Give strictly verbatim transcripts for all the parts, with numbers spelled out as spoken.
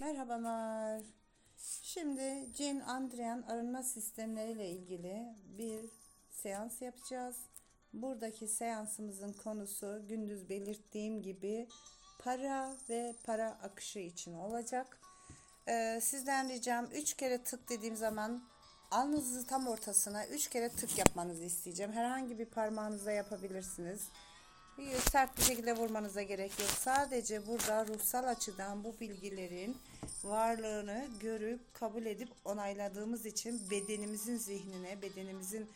Merhabalar. Şimdi Jean Adrienne arınma sistemleriyle ilgili bir seans yapacağız. Buradaki seansımızın konusu gündüz belirttiğim gibi para ve para akışı için olacak. Ee, sizden ricam üç kere tık dediğim zaman alnınızın tam ortasına üç kere tık yapmanızı isteyeceğim. Herhangi bir parmağınıza yapabilirsiniz. Sert bir şekilde vurmanıza gerek yok. Sadece burada ruhsal açıdan bu bilgilerin varlığını görüp kabul edip onayladığımız için bedenimizin zihnine, bedenimizin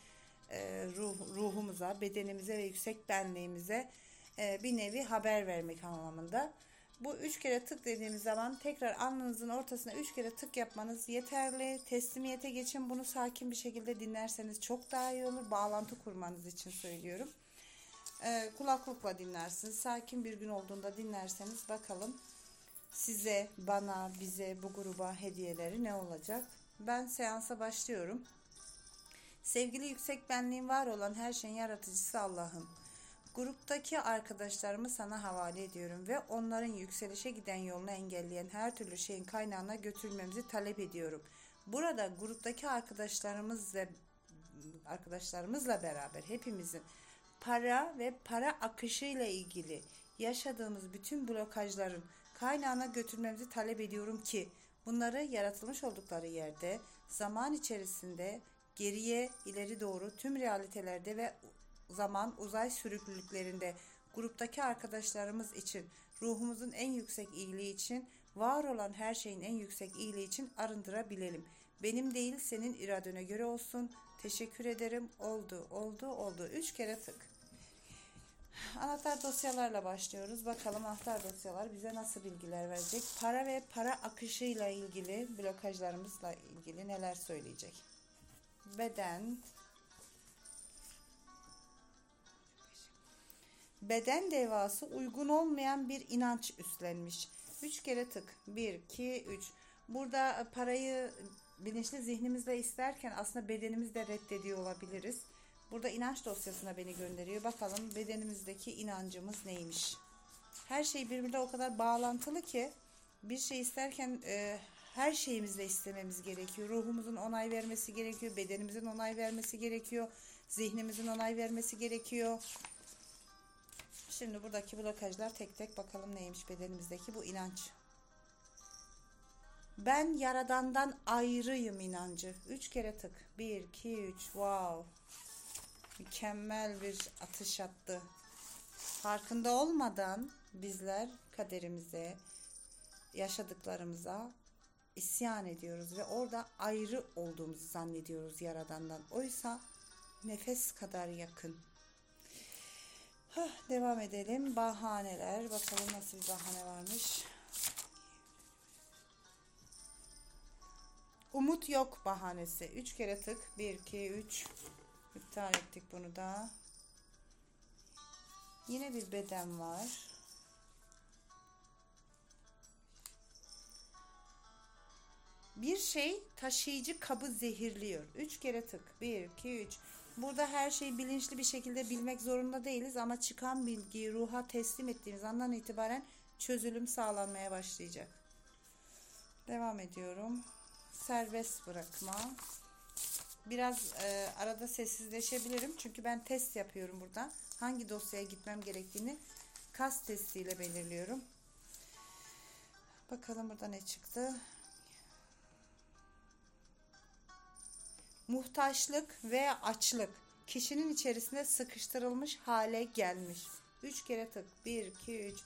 ruh, ruhumuza, bedenimize ve yüksek benliğimize bir nevi haber vermek anlamında. Bu üç kere tık dediğimiz zaman tekrar alnınızın ortasına üç kere tık yapmanız yeterli. Teslimiyete geçin. Bunu sakin bir şekilde dinlerseniz çok daha iyi olur. Bağlantı kurmanız için söylüyorum. Kulaklıkla dinlersiniz. Sakin bir gün olduğunda dinlerseniz bakalım size, bana, bize, bu gruba hediyeleri ne olacak? Ben seansa başlıyorum. Sevgili yüksek benliğin, var olan her şeyin yaratıcısı Allah'ım. Gruptaki arkadaşlarımı sana havale ediyorum ve onların yükselişe giden yolunu engelleyen her türlü şeyin kaynağına götürmemizi talep ediyorum. Burada gruptaki arkadaşlarımız ve arkadaşlarımızla beraber hepimizin para ve para akışıyla ilgili yaşadığımız bütün blokajların kaynağına götürmemizi talep ediyorum ki bunları yaratılmış oldukları yerde, zaman içerisinde geriye, ileri doğru tüm realitelerde ve zaman uzay sürüklülüklerinde gruptaki arkadaşlarımız için, ruhumuzun en yüksek iyiliği için, var olan her şeyin en yüksek iyiliği için arındırabilelim. Benim değil, senin iradene göre olsun. Teşekkür ederim. Oldu, oldu, oldu. Üç kere tık. Anahtar dosyalarla başlıyoruz. Bakalım anahtar dosyalar bize nasıl bilgiler verecek? Para ve para akışıyla ilgili, blokajlarımızla ilgili neler söyleyecek? Beden. Beden devası uygun olmayan bir inanç üstlenmiş. Üç kere tık. Bir, iki, üç. Burada parayı bilinçli zihnimizle isterken aslında bedenimizde reddediyor olabiliriz. Burada inanç dosyasına beni gönderiyor. Bakalım bedenimizdeki inancımız neymiş? Her şey birbirine o kadar bağlantılı ki bir şey isterken e, her şeyimizle istememiz gerekiyor. Ruhumuzun onay vermesi gerekiyor. Bedenimizin onay vermesi gerekiyor. Zihnimizin onay vermesi gerekiyor. Şimdi buradaki blokajlar tek tek bakalım neymiş bedenimizdeki bu inanç. Ben Yaradan'dan ayrıyım inancı. üç kere tık. bir, iki, üç. Wow. Mükemmel bir atış attı. Farkında olmadan bizler kaderimize, yaşadıklarımıza isyan ediyoruz ve orada ayrı olduğumuzu zannediyoruz Yaradan'dan. Oysa nefes kadar yakın. Heh, devam edelim. Bahaneler. Bakalım nasıl bir bahane varmış. Umut yok bahanesi. üç kere tık. bir, iki, üç. İptal ettik bunu da. Yine bir beden var. Bir şey taşıyıcı kabı zehirliyor. üç kere tık. bir, iki, üç. Burada her şeyi bilinçli bir şekilde bilmek zorunda değiliz ama çıkan bilgiyi ruha teslim ettiğimiz andan itibaren çözülüm sağlanmaya başlayacak. Devam ediyorum. Serbest bırakma. Biraz e, arada sessizleşebilirim çünkü ben test yapıyorum burada. Hangi dosyaya gitmem gerektiğini kas testiyle belirliyorum. Bakalım burada ne çıktı? Muhtaçlık ve açlık kişinin içerisinde sıkıştırılmış hale gelmiş. üç kere tık. bir, iki, üç.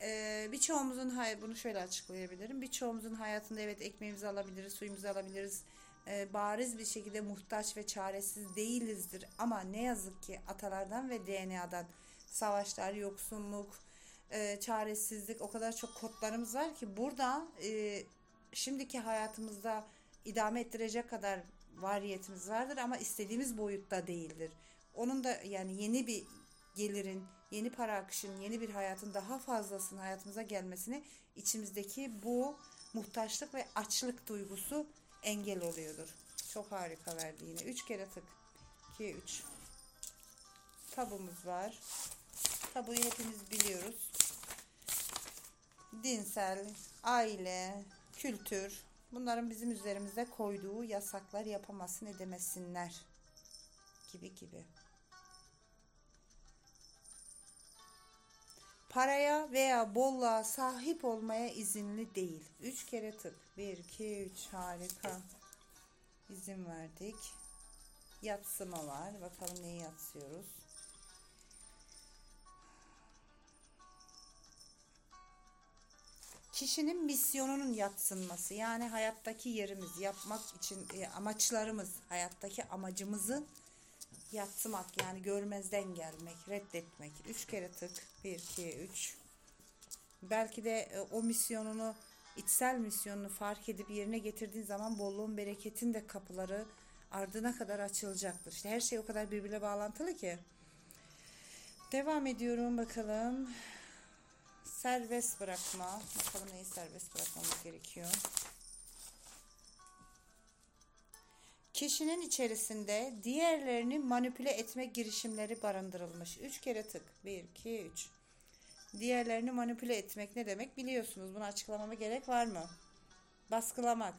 Ee, birçoğumuzun, bunu şöyle açıklayabilirim, birçoğumuzun hayatında evet ekmeğimizi alabiliriz, suyumuzu alabiliriz, ee, bariz bir şekilde muhtaç ve çaresiz değilizdir ama ne yazık ki atalardan ve D N A'dan savaşlar, yoksunluk, e, çaresizlik, o kadar çok kodlarımız var ki burada e, şimdiki hayatımızda idame ettirecek kadar variyetimiz vardır ama istediğimiz boyutta değildir. Onun da yani yeni bir gelirin, yeni para akışının, yeni bir hayatın daha fazlasının hayatımıza gelmesini içimizdeki bu muhtaçlık ve açlık duygusu engel oluyordur. Çok harika verdi yine. üç kere tık. iki, üç. Tabumuz var. Tabuyu hepimiz biliyoruz. Dinsel, aile, kültür, bunların bizim üzerimize koyduğu yasaklar yapamasın, edemesinler gibi gibi. Paraya veya bolluğa sahip olmaya izinli değil. Üç kere tık. Bir, iki, üç. Harika. İzin verdik. Yatsıma var. Bakalım neyi yatsıyoruz. Kişinin misyonunun yatsınması, yani hayattaki yerimiz, yapmak için amaçlarımız, hayattaki amacımızın yatsımak, yani görmezden gelmek, reddetmek. Üç kere tık. Bir, iki, üç. Belki de o misyonunu, içsel misyonunu fark edip yerine getirdiğin zaman bolluğun, bereketin de kapıları ardına kadar açılacaktır. İşte her şey o kadar birbirine bağlantılı ki. Devam ediyorum bakalım. Serbest bırakma. Bakalım neyi serbest bırakmamız gerekiyor. Kişinin içerisinde diğerlerini manipüle etme girişimleri barındırılmış. Üç kere tık. Bir, iki, üç. Diğerlerini manipüle etmek ne demek biliyorsunuz. Bunu açıklamama gerek var mı? Baskılamak.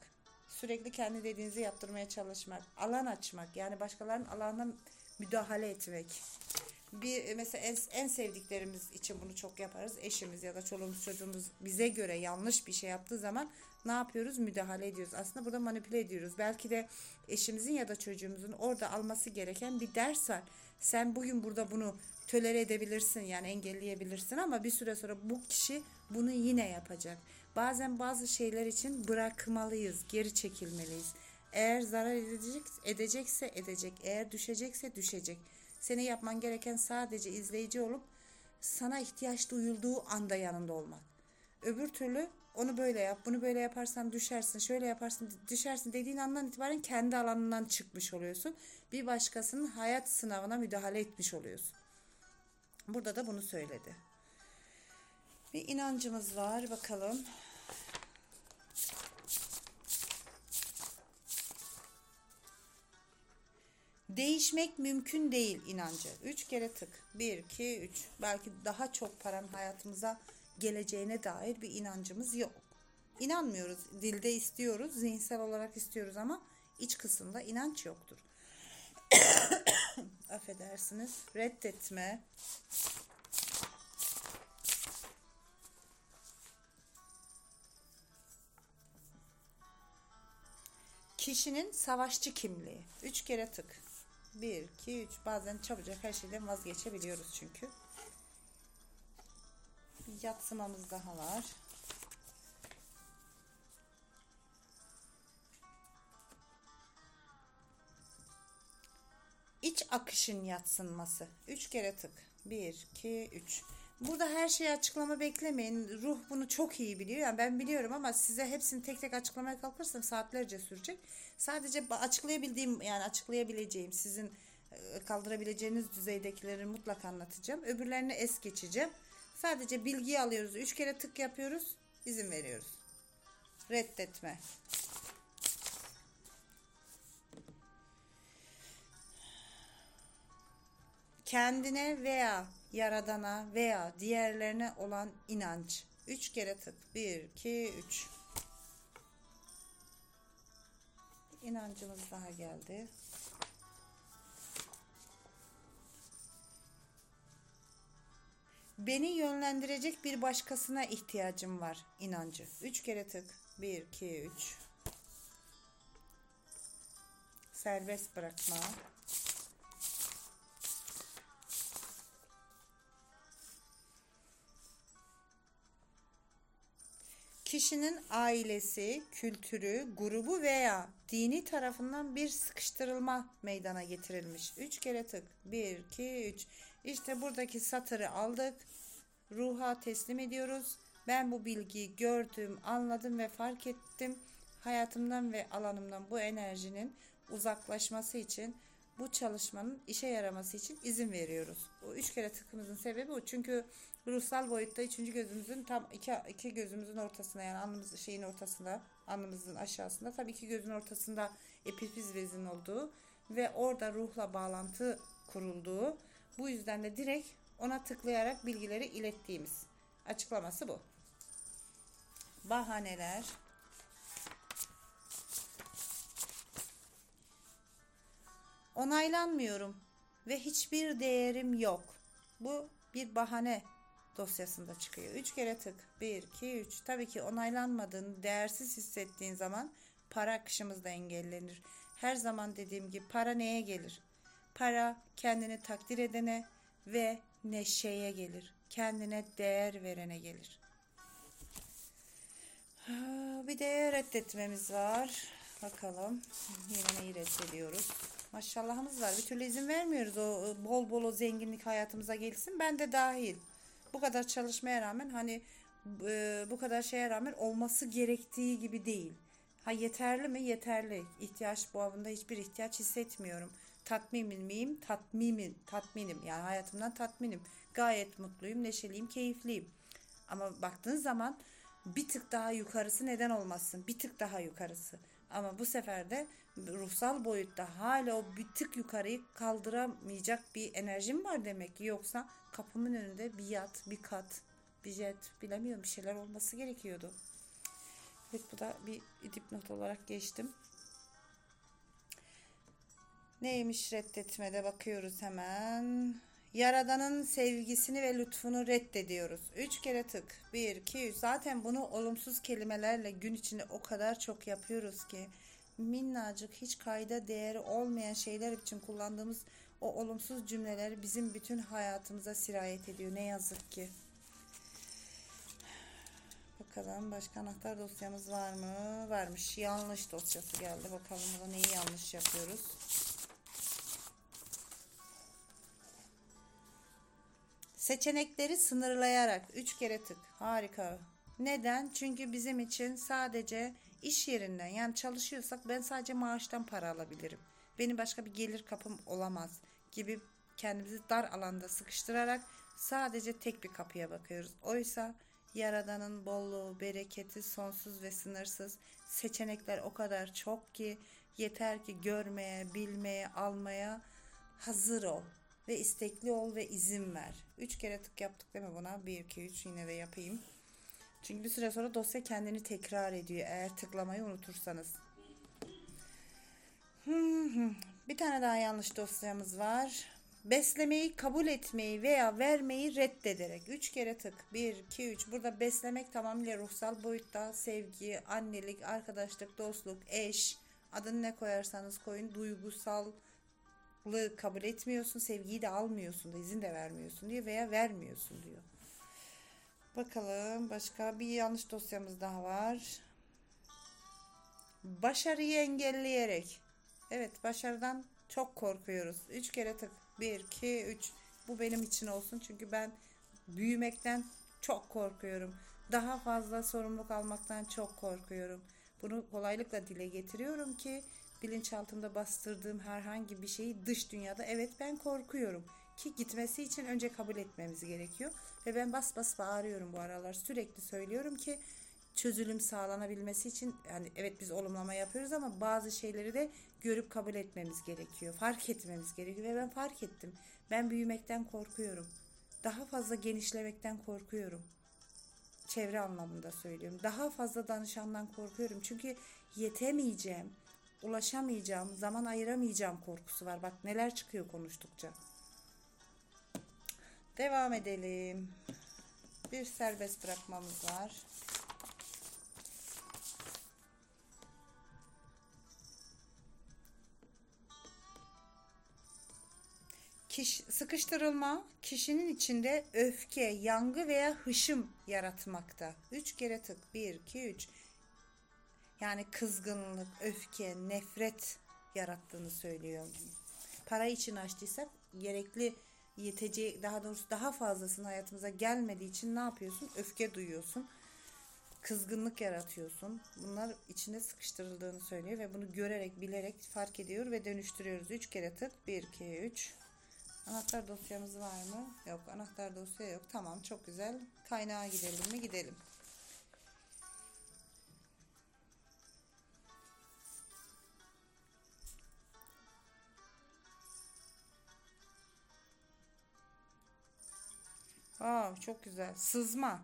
Sürekli kendi dediğinizi yaptırmaya çalışmak. Alan açmak. Yani başkalarının alanına müdahale etmek. Bir, mesela en, en sevdiklerimiz için bunu çok yaparız. Eşimiz ya da çoluğumuz, çocuğumuz bize göre yanlış bir şey yaptığı zaman ne yapıyoruz? Müdahale ediyoruz. Aslında burada manipüle ediyoruz. Belki de eşimizin ya da çocuğumuzun orada alması gereken bir ders var. Sen bugün burada bunu tölere edebilirsin, yani engelleyebilirsin, ama bir süre sonra bu kişi bunu yine yapacak. Bazen bazı şeyler için bırakmalıyız, geri çekilmeliyiz. Eğer zarar edecek, edecekse edecek, eğer düşecekse düşecek. Seni yapman gereken sadece izleyici olup sana ihtiyaç duyulduğu anda yanında olmak. Öbür türlü onu böyle yap, bunu böyle yaparsan düşersin, şöyle yaparsın, düşersin dediğin andan itibaren kendi alanından çıkmış oluyorsun. Bir başkasının hayat sınavına müdahale etmiş oluyorsun. Burada da bunu söyledi. Bir inancımız var bakalım. Değişmek mümkün değil inancı. Üç kere tık. Bir, iki, üç. Belki daha çok paran hayatımıza geleceğine dair bir inancımız yok. İnanmıyoruz. Dilde istiyoruz, zihinsel olarak istiyoruz ama iç kısımda inanç yoktur. Affedersiniz. Reddetme. Kişinin savaşçı kimliği. Üç kere tık. Bir, iki, üç. Bazen çabucak her şeyden vazgeçebiliyoruz çünkü. Bir yatsımamız daha var. İç akışın yatsınması. Üç kere tık. Bir, iki, üç. Burada her şeyi açıklama beklemeyin. Ruh bunu çok iyi biliyor. Yani ben biliyorum ama size hepsini tek tek açıklamaya kalkarsam saatlerce sürecek. Sadece açıklayabildiğim, yani açıklayabileceğim, sizin kaldırabileceğiniz düzeydekileri mutlaka anlatacağım. Öbürlerini es geçeceğim. Sadece bilgiyi alıyoruz. Üç kere tık yapıyoruz. İzin veriyoruz. Reddetme. Kendine veya Yaradan'a veya diğerlerine olan inanç. Üç kere tık. Bir, iki, üç. İnancımız daha geldi. Beni yönlendirecek bir başkasına ihtiyacım var inancı. Üç kere tık. Bir, iki, üç. Serbest bırakma. Kişinin ailesi, kültürü, grubu veya dini tarafından bir sıkıştırılma meydana getirilmiş. Üç kere tık. Bir, iki, üç. İşte buradaki satırı aldık. Ruha teslim ediyoruz. Ben bu bilgiyi gördüm, anladım ve fark ettim. Hayatımdan ve alanımdan bu enerjinin uzaklaşması için, bu çalışmanın işe yaraması için izin veriyoruz. O üç kere tıkımızın sebebi o. Çünkü ruhsal boyutta üçüncü gözümüzün tam iki, iki gözümüzün ortasına, yani alnımız şeyin ortasında, alnımızın aşağısında, tabii iki gözün ortasında epifiz bezinin olduğu ve orada ruhla bağlantı kurulduğu, bu yüzden de direkt ona tıklayarak bilgileri ilettiğimiz açıklaması bu. bahaneler, onaylanmıyorum ve hiçbir değerim yok. Bu bir bahane dosyasında çıkıyor. üç kere tık. bir, iki, üç. Tabii ki onaylanmadığın, değersiz hissettiğin zaman para akışımız da engellenir. Her zaman dediğim gibi para neye gelir? Para kendini takdir edene ve neşeye gelir. Kendine değer verene gelir. Bir de reddetmemiz var. Bakalım yine neyi reddediyoruz? Maşallahımız var. Bir türlü izin vermiyoruz o bol bol o zenginlik hayatımıza gelsin. Ben de dahil. Bu kadar çalışmaya rağmen hani e, bu kadar şeye rağmen olması gerektiği gibi değil. Ha yeterli mi? Yeterli. İhtiyaç boğabında hiçbir ihtiyaç hissetmiyorum. Tatmin miyim? Tatminim. Tatminim. Yani hayatımdan tatminim. Gayet mutluyum, neşeliyim, keyifliyim. Ama baktığın zaman bir tık daha yukarısı neden olmasın? Bir tık daha yukarısı. Ama bu sefer de ruhsal boyutta hala o bir tık yukarıyı kaldıramayacak bir enerjim var demek ki. Yoksa kapımın önünde bir yat, bir kat, bir jet, bilemiyorum bir şeyler olması gerekiyordu. Evet, bu da bir dipnot olarak geçtim. Neymiş reddetmede bakıyoruz hemen. Yaradan'ın sevgisini ve lütfunu reddediyoruz. üç kere tık. bir, iki, üç. Zaten bunu olumsuz kelimelerle gün içinde o kadar çok yapıyoruz ki minnacık hiç kayda değeri olmayan şeyler için kullandığımız o olumsuz cümleler bizim bütün hayatımıza sirayet ediyor. Ne yazık ki. Bakalım başka anahtar dosyamız var mı? Varmış. Yanlış dosyası geldi. Bakalım burada neyi yanlış yapıyoruz? Seçenekleri sınırlayarak üç kere tık. Harika. Neden? Çünkü bizim için sadece iş yerinden, yani çalışıyorsak ben sadece maaştan para alabilirim. Benim başka bir gelir kapım olamaz gibi kendimizi dar alanda sıkıştırarak sadece tek bir kapıya bakıyoruz. Oysa Yaradan'ın bolluğu, bereketi sonsuz ve sınırsız. Seçenekler o kadar çok ki yeter ki görmeye, bilmeye, almaya hazır ol. Ve istekli ol ve izin ver. üç kere tık yaptık değil mi buna? bir, iki, üç yine de yapayım. Çünkü bir süre sonra dosya kendini tekrar ediyor. Eğer tıklamayı unutursanız. Bir tane daha yanlış dosyamız var. Beslemeyi kabul etmeyi veya vermeyi reddederek. üç kere tık. bir, iki, üç. Burada beslemek tamamıyla ruhsal boyutta. Sevgi, annelik, arkadaşlık, dostluk, eş. Adını ne koyarsanız koyun. Duygusal kabul etmiyorsun, sevgiyi de almıyorsun da izin de vermiyorsun diyor veya vermiyorsun diyor. Bakalım başka bir yanlış dosyamız daha var. Başarıyı engelleyerek. Evet, başarıdan çok korkuyoruz. üç kere tık. bir, iki, üç. Bu benim için olsun çünkü ben büyümekten çok korkuyorum. Daha fazla sorumluluk almaktan çok korkuyorum. Bunu kolaylıkla dile getiriyorum ki bilinçaltımda bastırdığım herhangi bir şeyi dış dünyada evet ben korkuyorum ki gitmesi için önce kabul etmemiz gerekiyor ve ben bas bas bağırıyorum bu aralar, sürekli söylüyorum ki çözülüm sağlanabilmesi için, yani evet biz olumlama yapıyoruz ama bazı şeyleri de görüp kabul etmemiz gerekiyor, fark etmemiz gerekiyor ve ben fark ettim, ben büyümekten korkuyorum, daha fazla genişlemekten korkuyorum. Çevre anlamında söylüyorum, daha fazla danışandan korkuyorum çünkü yetemeyeceğim, ulaşamayacağım, zaman ayıramayacağım korkusu var. Bak neler çıkıyor konuştukça. Devam edelim. Bir serbest bırakmamız var. Kiş, sıkıştırılma kişinin içinde öfke, yangı veya hışım yaratmakta. üç kere tık. bir, iki, üç. Yani kızgınlık, öfke, nefret yarattığını söylüyor. Para için açtıysak gerekli, yeteceği, daha doğrusu daha fazlasını hayatımıza gelmediği için ne yapıyorsun? Öfke duyuyorsun. Kızgınlık yaratıyorsun. Bunlar içinde sıkıştırıldığını söylüyor ve bunu görerek, bilerek fark ediyor ve dönüştürüyoruz. üç kere tık. bir, iki, üç. Anahtar dosyamız var mı? Yok. Anahtar dosya yok. Tamam. Çok güzel. Kaynağa gidelim mi? Gidelim. Aa, çok güzel. Sızma.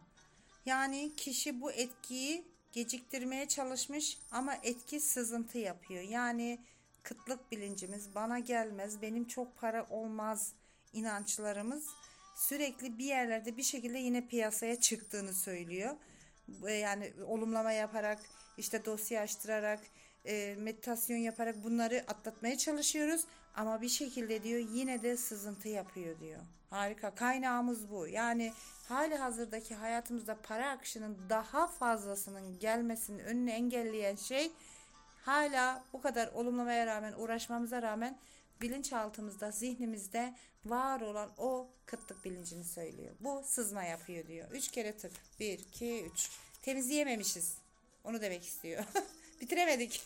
Yani kişi bu etkiyi geciktirmeye çalışmış ama etki sızıntı yapıyor. Yani kıtlık bilincimiz, bana gelmez, benim çok para olmaz inançlarımız sürekli bir yerlerde bir şekilde yine piyasaya çıktığını söylüyor. Yani olumlama yaparak, işte dosya açtırarak, e, meditasyon yaparak bunları atlatmaya çalışıyoruz ama bir şekilde diyor yine de sızıntı yapıyor diyor. Harika, kaynağımız bu. Yani hali hazırdaki hayatımızda para akışının daha fazlasının gelmesinin önünü engelleyen şey, hala bu kadar olumlamaya rağmen, uğraşmamıza rağmen bilinçaltımızda, zihnimizde var olan o kıtlık bilincini söylüyor. Bu sızma yapıyor diyor. Üç kere tık. Bir, iki, üç. Temizleyememişiz. Onu demek istiyor. Bitiremedik.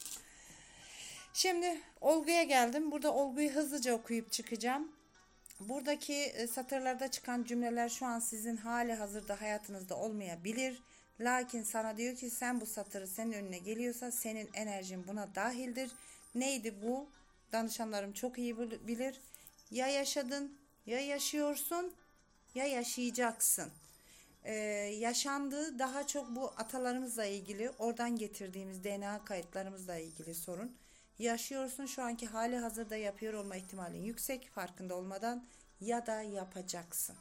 Şimdi olguya geldim. Burada olguyu hızlıca okuyup çıkacağım. Buradaki satırlarda çıkan cümleler şu an sizin hali hazırda hayatınızda olmayabilir. Lakin sana diyor ki sen bu satırı senin önüne geliyorsa senin enerjin buna dahildir. Neydi bu? Danışanlarım çok iyi bilir. Ya yaşadın, ya yaşıyorsun, ya yaşayacaksın. Ee, yaşandığı daha çok bu atalarımızla ilgili, oradan getirdiğimiz D N A kayıtlarımızla ilgili sorun. Yaşıyorsun, şu anki hali hazırda yapıyor olma ihtimalin yüksek farkında olmadan, ya da yapacaksın.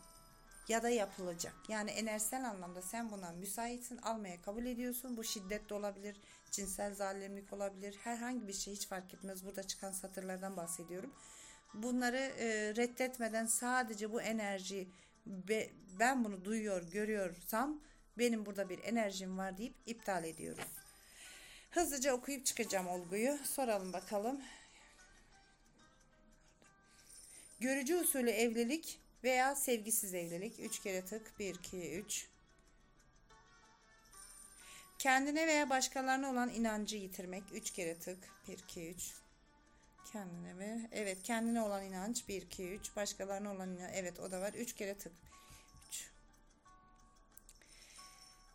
Ya da yapılacak. Yani enerjisel anlamda sen buna müsaitsin, almaya kabul ediyorsun. Bu şiddet de olabilir, cinsel zalimlik olabilir, herhangi bir şey hiç fark etmez. Burada çıkan satırlardan bahsediyorum. Bunları e, reddetmeden sadece bu enerji, be, ben bunu duyuyor, görüyorsam benim burada bir enerjim var deyip iptal ediyoruz. Hızlıca okuyup çıkacağım olguyu. Soralım bakalım. Görücü usulü evlilik veya sevgisiz evlilik. üç kere tık. bir, iki, üç. Kendine veya başkalarına olan inancı yitirmek. üç kere tık. bir, iki, üç. Kendine ve evet, kendine olan inanç. bir, iki, üç. Başkalarına olan inanç. Evet, o da var. üç kere tık. üç.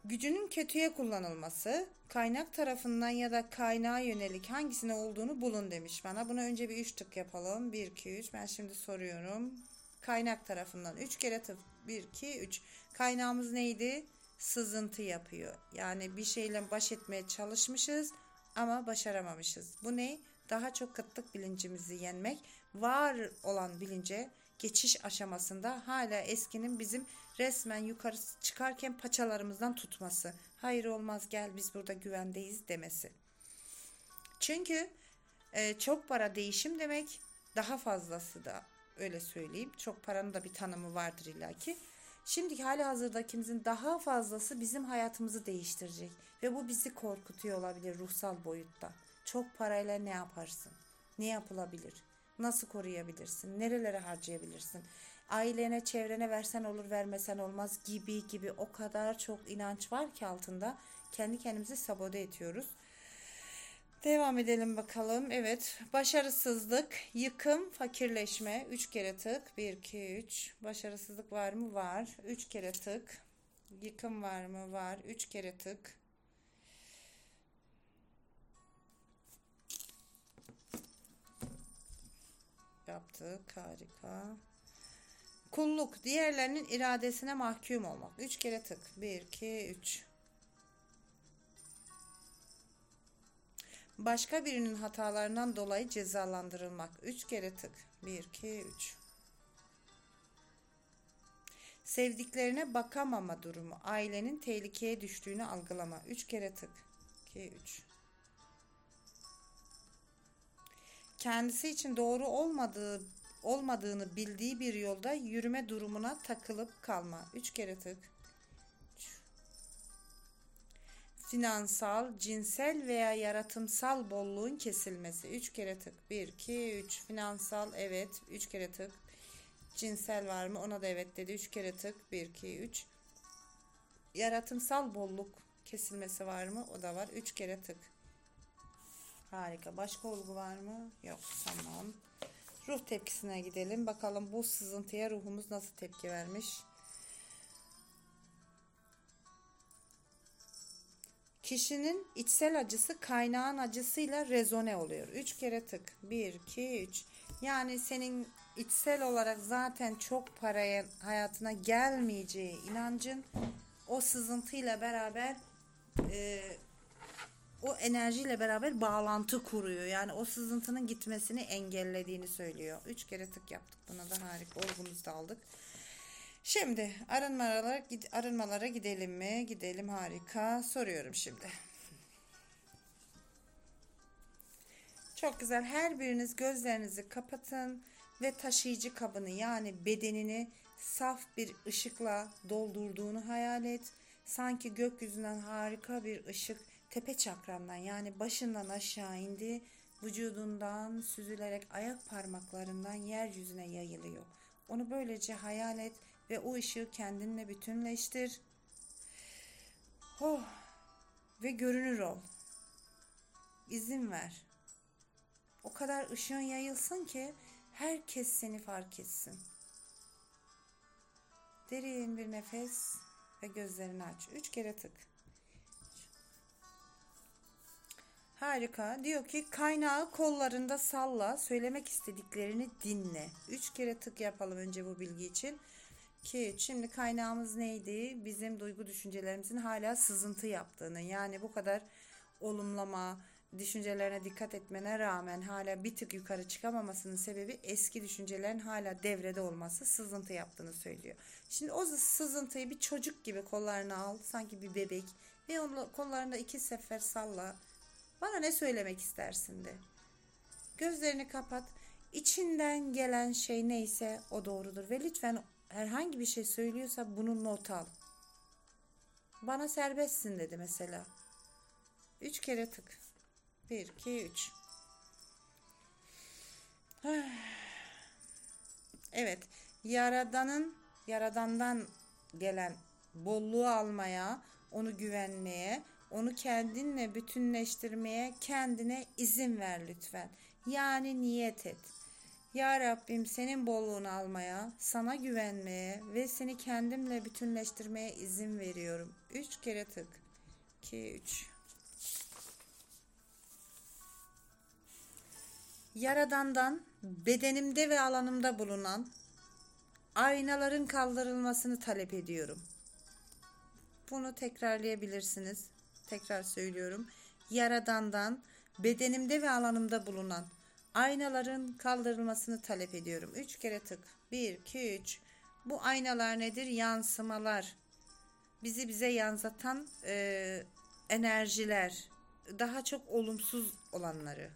Gücünün kötüye kullanılması. Kaynak tarafından ya da kaynağa yönelik hangisine olduğunu bulun demiş bana. Buna önce bir üç tık yapalım. bir, iki, üç. Ben şimdi soruyorum. Kaynak tarafından üç kere tık. bir, iki, üç. Kaynağımız neydi? Sızıntı yapıyor. Yani bir şeyle baş etmeye çalışmışız ama başaramamışız. Bu ne? Daha çok kıtlık bilincimizi yenmek. Var olan bilince geçiş aşamasında hala eskinin bizim resmen yukarı çıkarken paçalarımızdan tutması. Hayır olmaz, gel biz burada güvendeyiz demesi. Çünkü e, çok para değişim demek, daha fazlası da. Öyle söyleyeyim. Çok paranın da bir tanımı vardır illaki. Şimdiki hali hazırdakimizin daha fazlası bizim hayatımızı değiştirecek. Ve bu bizi korkutuyor olabilir ruhsal boyutta. Çok parayla ne yaparsın? Ne yapılabilir? Nasıl koruyabilirsin? Nerelere harcayabilirsin? Ailene, çevrene versen olur, vermesen olmaz gibi gibi o kadar çok inanç var ki altında. Kendi kendimizi sabote ediyoruz. Devam edelim bakalım. Evet. Başarısızlık, yıkım, fakirleşme. üç kere tık. bir, iki, üç. Başarısızlık var mı? Var. üç kere tık. Yıkım var mı? Var. üç kere tık. Yaptık. Harika. Kulluk, diğerlerinin iradesine mahkum olmak. üç kere tık. bir, iki, üç. Başka birinin hatalarından dolayı cezalandırılmak. üç kere tık. bir, iki, üç. Sevdiklerine bakamama durumu. Ailenin tehlikeye düştüğünü algılama. üç kere tık. iki, üç. Kendisi için doğru olmadığı, olmadığını bildiği bir yolda yürüme durumuna takılıp kalma. üç kere tık. Finansal, cinsel veya yaratımsal bolluğun kesilmesi. üç kere tık. bir, iki, üç. Finansal, evet. üç kere tık. Cinsel var mı? Ona da evet dedi. üç kere tık. bir, iki, üç. Yaratımsal bolluk kesilmesi var mı? O da var. üç kere tık. Harika. Başka olgu var mı? Yok. Tamam. Ruh tepkisine gidelim. Bakalım bu sızıntıya ruhumuz nasıl tepki vermiş? Kişinin içsel acısı kaynağın acısıyla rezone oluyor. üç kere tık. bir, iki, üç. Yani senin içsel olarak zaten çok paraya hayatına gelmeyeceği inancın o sızıntıyla beraber e, o enerjiyle beraber bağlantı kuruyor. Yani o sızıntının gitmesini engellediğini söylüyor. Üç kere tık yaptık. Buna da harika. Olgumuzu da aldık. Şimdi arınmalara, arınmalara gidelim mi? Gidelim, harika. Soruyorum şimdi. Çok güzel. Her biriniz gözlerinizi kapatın ve taşıyıcı kabını, yani bedenini saf bir ışıkla doldurduğunu hayal et. Sanki gökyüzünden harika bir ışık tepe çakramdan, yani başından aşağı indi, vücudundan süzülerek ayak parmaklarından yeryüzüne yayılıyor. Onu böylece hayal et ve o ışığı kendinle bütünleştir. Oh, ve görünür ol. İzin ver. O kadar ışığın yayılsın ki herkes seni fark etsin. Derin bir nefes ve gözlerini aç. Üç kere tık. Harika. Diyor ki kaynağı kollarında salla. Söylemek istediklerini dinle. Üç kere tık yapalım önce bu bilgi için. Ki şimdi kaynağımız neydi? Bizim duygu düşüncelerimizin hala sızıntı yaptığını. Yani bu kadar olumlama düşüncelerine dikkat etmene rağmen hala bir tık yukarı çıkamamasının sebebi eski düşüncelerin hala devrede olması, sızıntı yaptığını söylüyor. Şimdi o sızıntıyı bir çocuk gibi kollarına al, sanki bir bebek, ve onu kollarında iki sefer salla. Bana ne söylemek istersin de. Gözlerini kapat. İçinden gelen şey neyse o doğrudur ve lütfen herhangi bir şey söylüyorsa bunu not al. Bana serbestsin dedi mesela. Üç kere tık. Bir, iki, üç. Evet. Yaradan'ın, Yaradan'dan gelen bolluğu almaya, onu güvenmeye, onu kendinle bütünleştirmeye kendine izin ver lütfen. Yani niyet et. Ya Rabbim, senin bolluğunu almaya, sana güvenmeye ve seni kendimle bütünleştirmeye izin veriyorum. Üç kere tık. İki, üç. Yaradan'dan bedenimde ve alanımda bulunan aynaların kaldırılmasını talep ediyorum. Bunu tekrarlayabilirsiniz. Tekrar söylüyorum. Yaradan'dan bedenimde ve alanımda bulunan aynaların kaldırılmasını talep ediyorum. Üç kere tık. Bir, iki, üç. Bu aynalar nedir? Yansımalar. Bizi bize yansıtan e, enerjiler. Daha çok olumsuz olanları.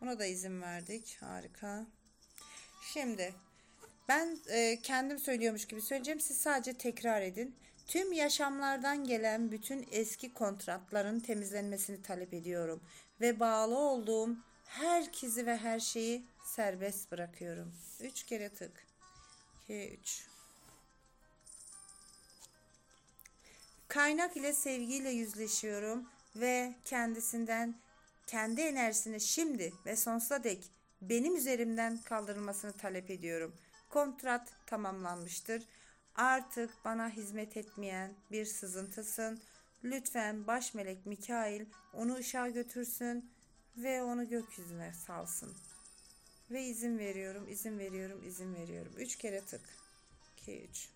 Buna da izin verdik. Harika. Şimdi ben e, kendim söylüyormuş gibi söyleyeceğim. Siz sadece tekrar edin. Tüm yaşamlardan gelen bütün eski kontratların temizlenmesini talep ediyorum. Ve bağlı olduğum herkesi ve her şeyi serbest bırakıyorum. Üç kere tık. İki, üç. Kaynak ile sevgiyle yüzleşiyorum ve kendisinden kendi enerjisini şimdi ve sonsuza dek benim üzerimden kaldırılmasını talep ediyorum. Kontrat tamamlanmıştır. Artık bana hizmet etmeyen bir sızıntısın. Lütfen baş melek Mikail onu ışığa götürsün ve onu gökyüzüne salsın. Ve izin veriyorum, izin veriyorum, izin veriyorum. Üç kere tık. İki, üç.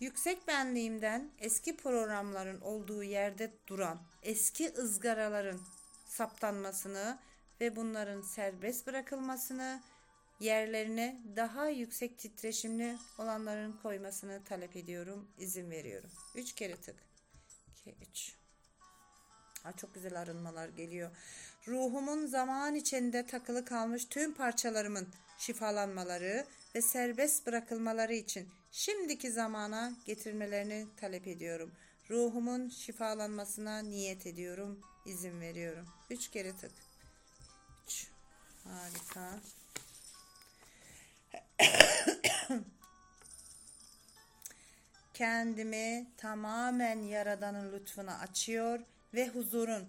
Yüksek benliğimden eski programların olduğu yerde duran eski ızgaraların saptanmasını ve bunların serbest bırakılmasını, yerlerine daha yüksek titreşimli olanların koymasını talep ediyorum. İzin veriyorum. Üç kere tık. İki, üç. Aa, çok güzel arınmalar geliyor. Ruhumun zaman içinde takılı kalmış tüm parçalarımın şifalanmaları ve serbest bırakılmaları için şimdiki zamana getirmelerini talep ediyorum. Ruhumun şifalanmasına niyet ediyorum. İzin veriyorum. Üç kere tık. Üç. Harika. Kendimi tamamen Yaradan'ın lütfuna açıyor ve huzurun,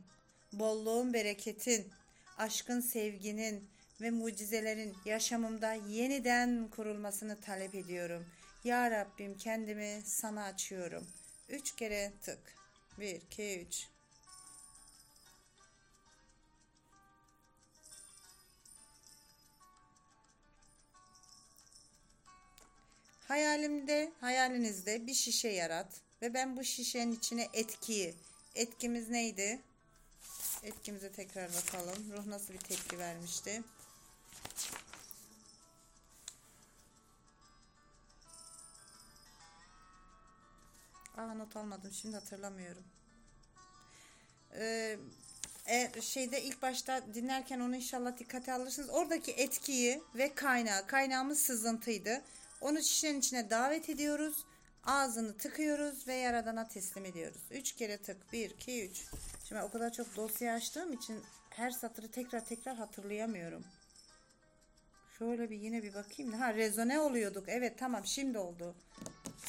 bolluğun, bereketin, aşkın, sevginin ve mucizelerin yaşamımda yeniden kurulmasını talep ediyorum. Ya Rabbim, kendimi sana açıyorum. Üç kere tık. Bir, iki, üç. Hayalimde, hayalinizde bir şişe yarat ve ben bu şişenin içine etkiyi, etkimiz neydi? Etkimize tekrar bakalım. Ruh nasıl bir tepki vermişti? Aa, not almadım. Şimdi hatırlamıyorum. Ee, e, şeyde ilk başta dinlerken onu inşallah dikkate alırsınız. Oradaki etkiyi ve kaynağı. Kaynağımız sızıntıydı. Onu şişenin içine davet ediyoruz. Ağzını tıkıyoruz ve Yaradan'a teslim ediyoruz. üç kere tık. bir, iki, üç. Şimdi o kadar çok dosya açtığım için her satırı tekrar tekrar hatırlayamıyorum. Şöyle bir yine bir bakayım. Ha, rezone oluyorduk. Evet, tamam, şimdi oldu.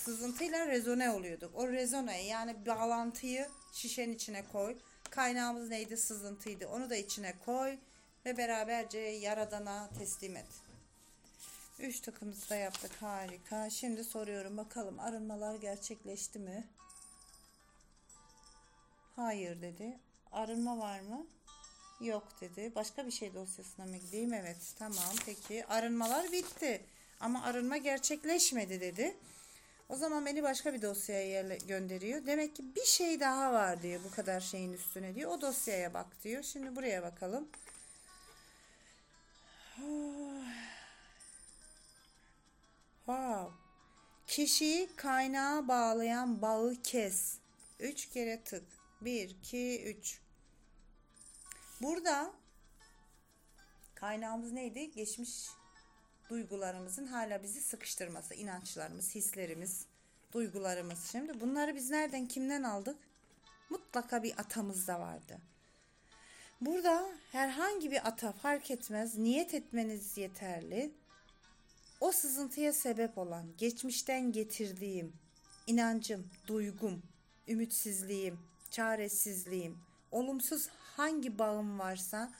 Sızıntıyla rezone oluyorduk. O rezone, yani bağlantıyı şişenin içine koy. Kaynağımız neydi? Sızıntıydı. Onu da içine koy ve beraberce Yaradan'a teslim et. Üç tıkımızı da yaptık. Harika. Şimdi soruyorum, bakalım arınmalar gerçekleşti mi? Hayır dedi. Arınma var mı? Yok dedi. Başka bir şey dosyasına mı gideyim? Evet, tamam, peki. Arınmalar bitti ama arınma gerçekleşmedi dedi. O zaman beni başka bir dosyaya gönderiyor. Demek ki bir şey daha var diyor, bu kadar şeyin üstüne diyor. O dosyaya bak diyor. Şimdi buraya bakalım. Wow. Kişiyi kaynağa bağlayan bağı kes. üç kere tık. bir, iki, üç. Burada kaynağımız neydi? Geçmiş duygularımızın hala bizi sıkıştırması, inançlarımız, hislerimiz, duygularımız. Şimdi bunları biz nereden, kimden aldık? Mutlaka bir atamızda vardı. Burada herhangi bir ata fark etmez, niyet etmeniz yeterli. O sızıntıya sebep olan, geçmişten getirdiğim inancım, duygum, ümitsizliğim, çaresizliğim, olumsuz hangi bağım varsa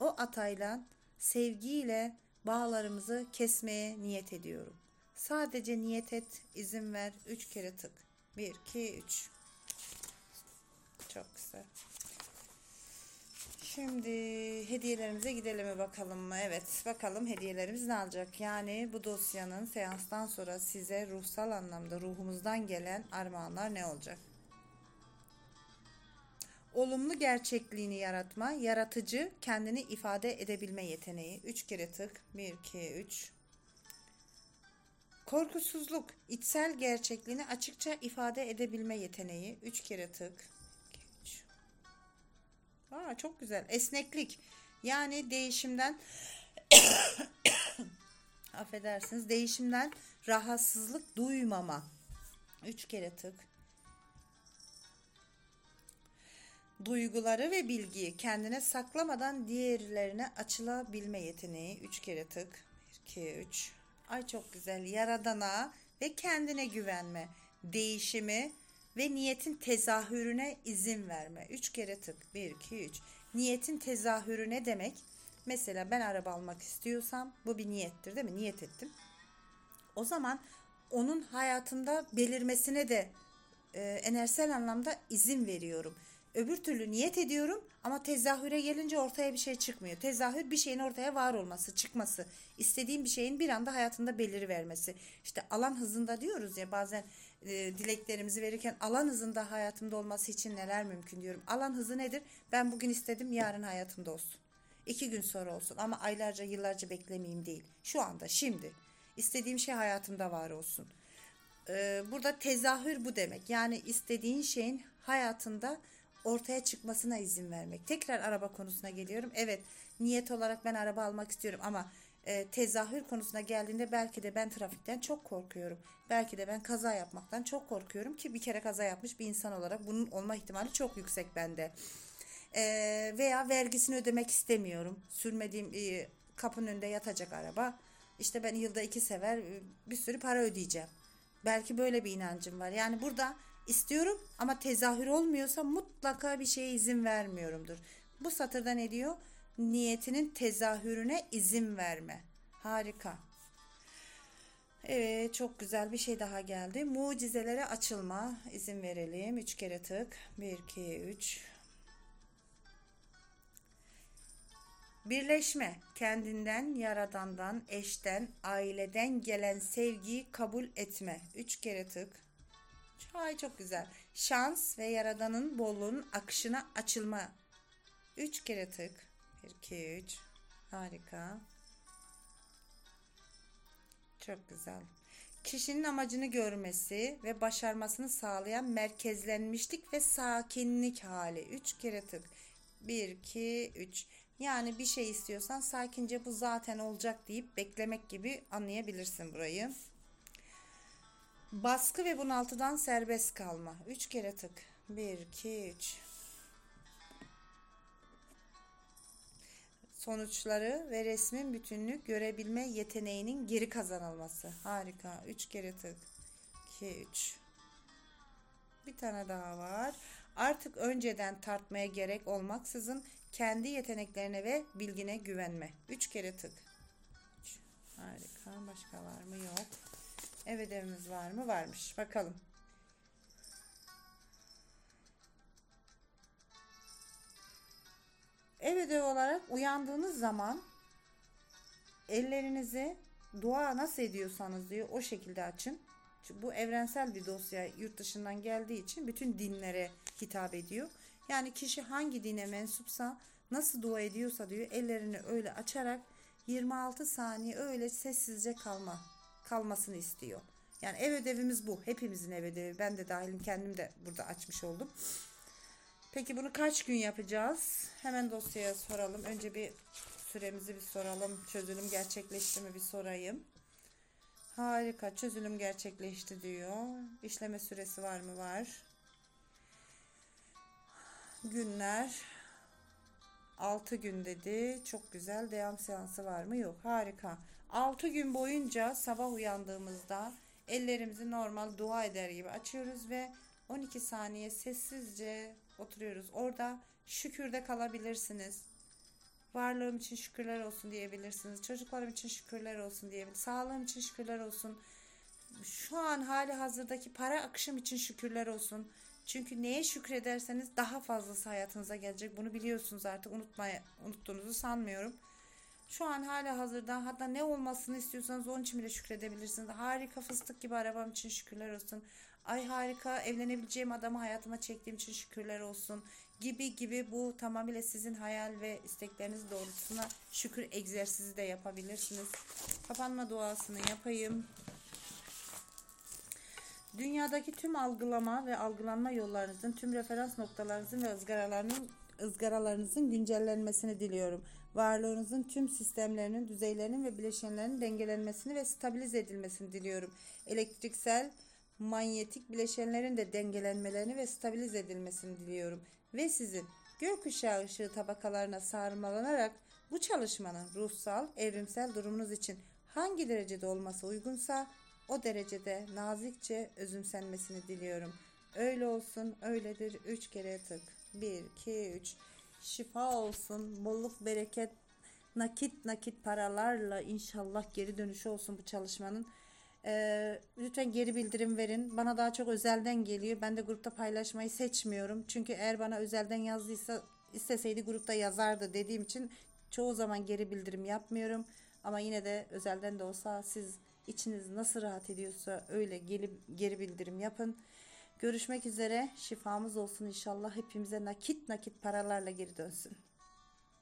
o atayla, sevgiyle bağlarımızı kesmeye niyet ediyorum. Sadece niyet et, izin ver. üç kere tık. bir, iki, üç. Çok güzel. Şimdi hediyelerimize gidelim bakalım mı? Evet, bakalım hediyelerimiz ne alacak? Yani bu dosyanın seanstan sonra size ruhsal anlamda ruhumuzdan gelen armağanlar ne olacak? Olumlu gerçekliğini yaratma, yaratıcı, kendini ifade edebilme yeteneği. üç kere tık. bir, iki, üç. Korkusuzluk, içsel gerçekliğini açıkça ifade edebilme yeteneği. üç kere tık. Aa, çok güzel. Esneklik, yani değişimden affedersiniz, değişimden rahatsızlık duymama. üç kere tık. Duyguları ve bilgiyi kendine saklamadan diğerlerine açılabilme yeteneği. üç kere tık. bir, iki, üç. Ay, çok güzel. Yaradan'a ve kendine güvenme, değişimi ve niyetin tezahürüne izin verme. üç kere tık. bir, iki, üç. Niyetin tezahürü ne demek? Mesela ben araba almak istiyorsam, bu bir niyettir değil mi? Niyet ettim. O zaman onun hayatımda belirmesine de e, enerjisel anlamda izin veriyorum. Öbür türlü niyet ediyorum ama tezahüre gelince ortaya bir şey çıkmıyor. Tezahür, bir şeyin ortaya var olması, çıkması. İstediğim bir şeyin bir anda hayatında belirivermesi. İşte alan hızında diyoruz ya, bazen e, dileklerimizi verirken alan hızında hayatımda olması için neler mümkün diyorum. Alan hızı nedir? Ben bugün istedim, yarın hayatımda olsun. İki gün sonra olsun ama aylarca, yıllarca beklemeyeyim değil. Şu anda, şimdi istediğim şey hayatımda var olsun. Ee, burada tezahür bu demek. Yani istediğin şeyin hayatında ortaya çıkmasına izin vermek. Tekrar araba konusuna geliyorum. Evet, niyet olarak ben araba almak istiyorum ama e, tezahür konusuna geldiğinde belki de ben trafikten çok korkuyorum. Belki de ben kaza yapmaktan çok korkuyorum ki bir kere kaza yapmış bir insan olarak bunun olma ihtimali çok yüksek bende. E, veya vergisini ödemek istemiyorum. Sürmediğim e, kapının önünde yatacak araba. İşte ben yılda iki sefer e, bir sürü para ödeyeceğim. Belki böyle bir inancım var. Yani burada İstiyorum ama tezahür olmuyorsa mutlaka bir şeye izin vermiyorumdur. Bu satırda ne diyor? Niyetinin tezahürüne izin verme. Harika. Evet, çok güzel bir şey daha geldi. Mucizelere açılma. İzin verelim. üç kere tık. bir, iki, üç. Birleşme. Kendinden, Yaradan'dan, eşten, aileden gelen sevgiyi kabul etme. üç kere tık. Ay çok güzel. Şans ve Yaradan'ın bolluğunun akışına açılma. üç kere tık. bir, iki, üç. Harika. Çok güzel. Kişinin amacını görmesi ve başarmasını sağlayan merkezlenmişlik ve sakinlik hali. üç kere tık. bir, iki, üç. Yani bir şey istiyorsan sakince bu zaten olacak deyip beklemek gibi anlayabilirsin burayı. Baskı ve bunaltıdan serbest kalma. üç kere tık. bir, iki, üç. Sonuçları ve resmin bütününü görebilme yeteneğinin geri kazanılması. Harika. üç kere tık. iki, üç. Bir tane daha var. Artık önceden tartmaya gerek olmaksızın kendi yeteneklerine ve bilgine güvenme. üç kere tık. üç. Harika. Başka var mı? Yok. Ev ödevimiz var mı? Varmış. Bakalım. Ev ödevi olarak uyandığınız zaman ellerinizi dua nasıl ediyorsanız diyor o şekilde açın. Çünkü bu evrensel bir dosya, yurt dışından geldiği için bütün dinlere hitap ediyor. Yani kişi hangi dine mensupsa nasıl dua ediyorsa diyor ellerini öyle açarak yirmi altı saniye öyle sessizce kalma. kalmasını istiyor. Yani ev ödevimiz bu. Hepimizin ev ödevi. Ben de dahilim. Kendim de burada açmış oldum. Peki bunu kaç gün yapacağız? Hemen dosyaya soralım. Önce bir süremizi bir soralım. Çözülüm gerçekleşti mi bir sorayım. Harika. Çözülüm gerçekleşti diyor. İşleme süresi var mı? Var. Günler. altı gün dedi. Çok güzel. Devam seansı var mı? Yok. Harika. altı gün boyunca sabah uyandığımızda ellerimizi normal dua eder gibi açıyoruz ve on iki saniye sessizce oturuyoruz. Orada şükürde kalabilirsiniz. Varlığım için şükürler olsun diyebilirsiniz. Çocuklarım için şükürler olsun diyebilirsiniz. Sağlığım için şükürler olsun. Şu an hali hazırdaki para akışım için şükürler olsun. Çünkü neye şükrederseniz daha fazlası hayatınıza gelecek. Bunu biliyorsunuz artık. Unutmaya, unuttuğunuzu sanmıyorum. Şu an hala hazırda hatta ne olmasını istiyorsanız onun için bile şükredebilirsiniz. Harika fıstık gibi arabam için şükürler olsun. Ay harika evlenebileceğim adamı hayatıma çektiğim için şükürler olsun. Gibi gibi bu tamamıyla sizin hayal ve istekleriniz doğrultusuna şükür egzersizi de yapabilirsiniz. Kapanma duasını yapayım. Dünyadaki tüm algılama ve algılanma yollarınızın, tüm referans noktalarınızın ve ızgaralarınızın, ızgaralarınızın güncellenmesini diliyorum. Varlığınızın tüm sistemlerinin, düzeylerinin ve bileşenlerinin dengelenmesini ve stabilize edilmesini diliyorum. Elektriksel, manyetik bileşenlerin de dengelenmelerini ve stabilize edilmesini diliyorum. Ve sizin gökkuşağı ışığı tabakalarına sarmalanarak bu çalışmanın ruhsal, evrimsel durumunuz için hangi derecede olması uygunsa o derecede nazikçe özümsenmesini diliyorum. Öyle olsun, öyledir. üç kere tık. bir, iki, üç. Şifa olsun, bolluk, bereket, nakit nakit paralarla inşallah geri dönüşü olsun bu çalışmanın. Ee, lütfen geri bildirim verin. Bana daha çok özelden geliyor. Ben de grupta paylaşmayı seçmiyorum. Çünkü eğer bana özelden yazdıysa isteseydi grupta yazardı dediğim için çoğu zaman geri bildirim yapmıyorum. Ama yine de özelden de olsa siz içiniz nasıl rahat ediyorsa öyle gelip geri bildirim yapın. Görüşmek üzere. Şifamız olsun inşallah. Hepimize nakit nakit paralarla geri dönsün.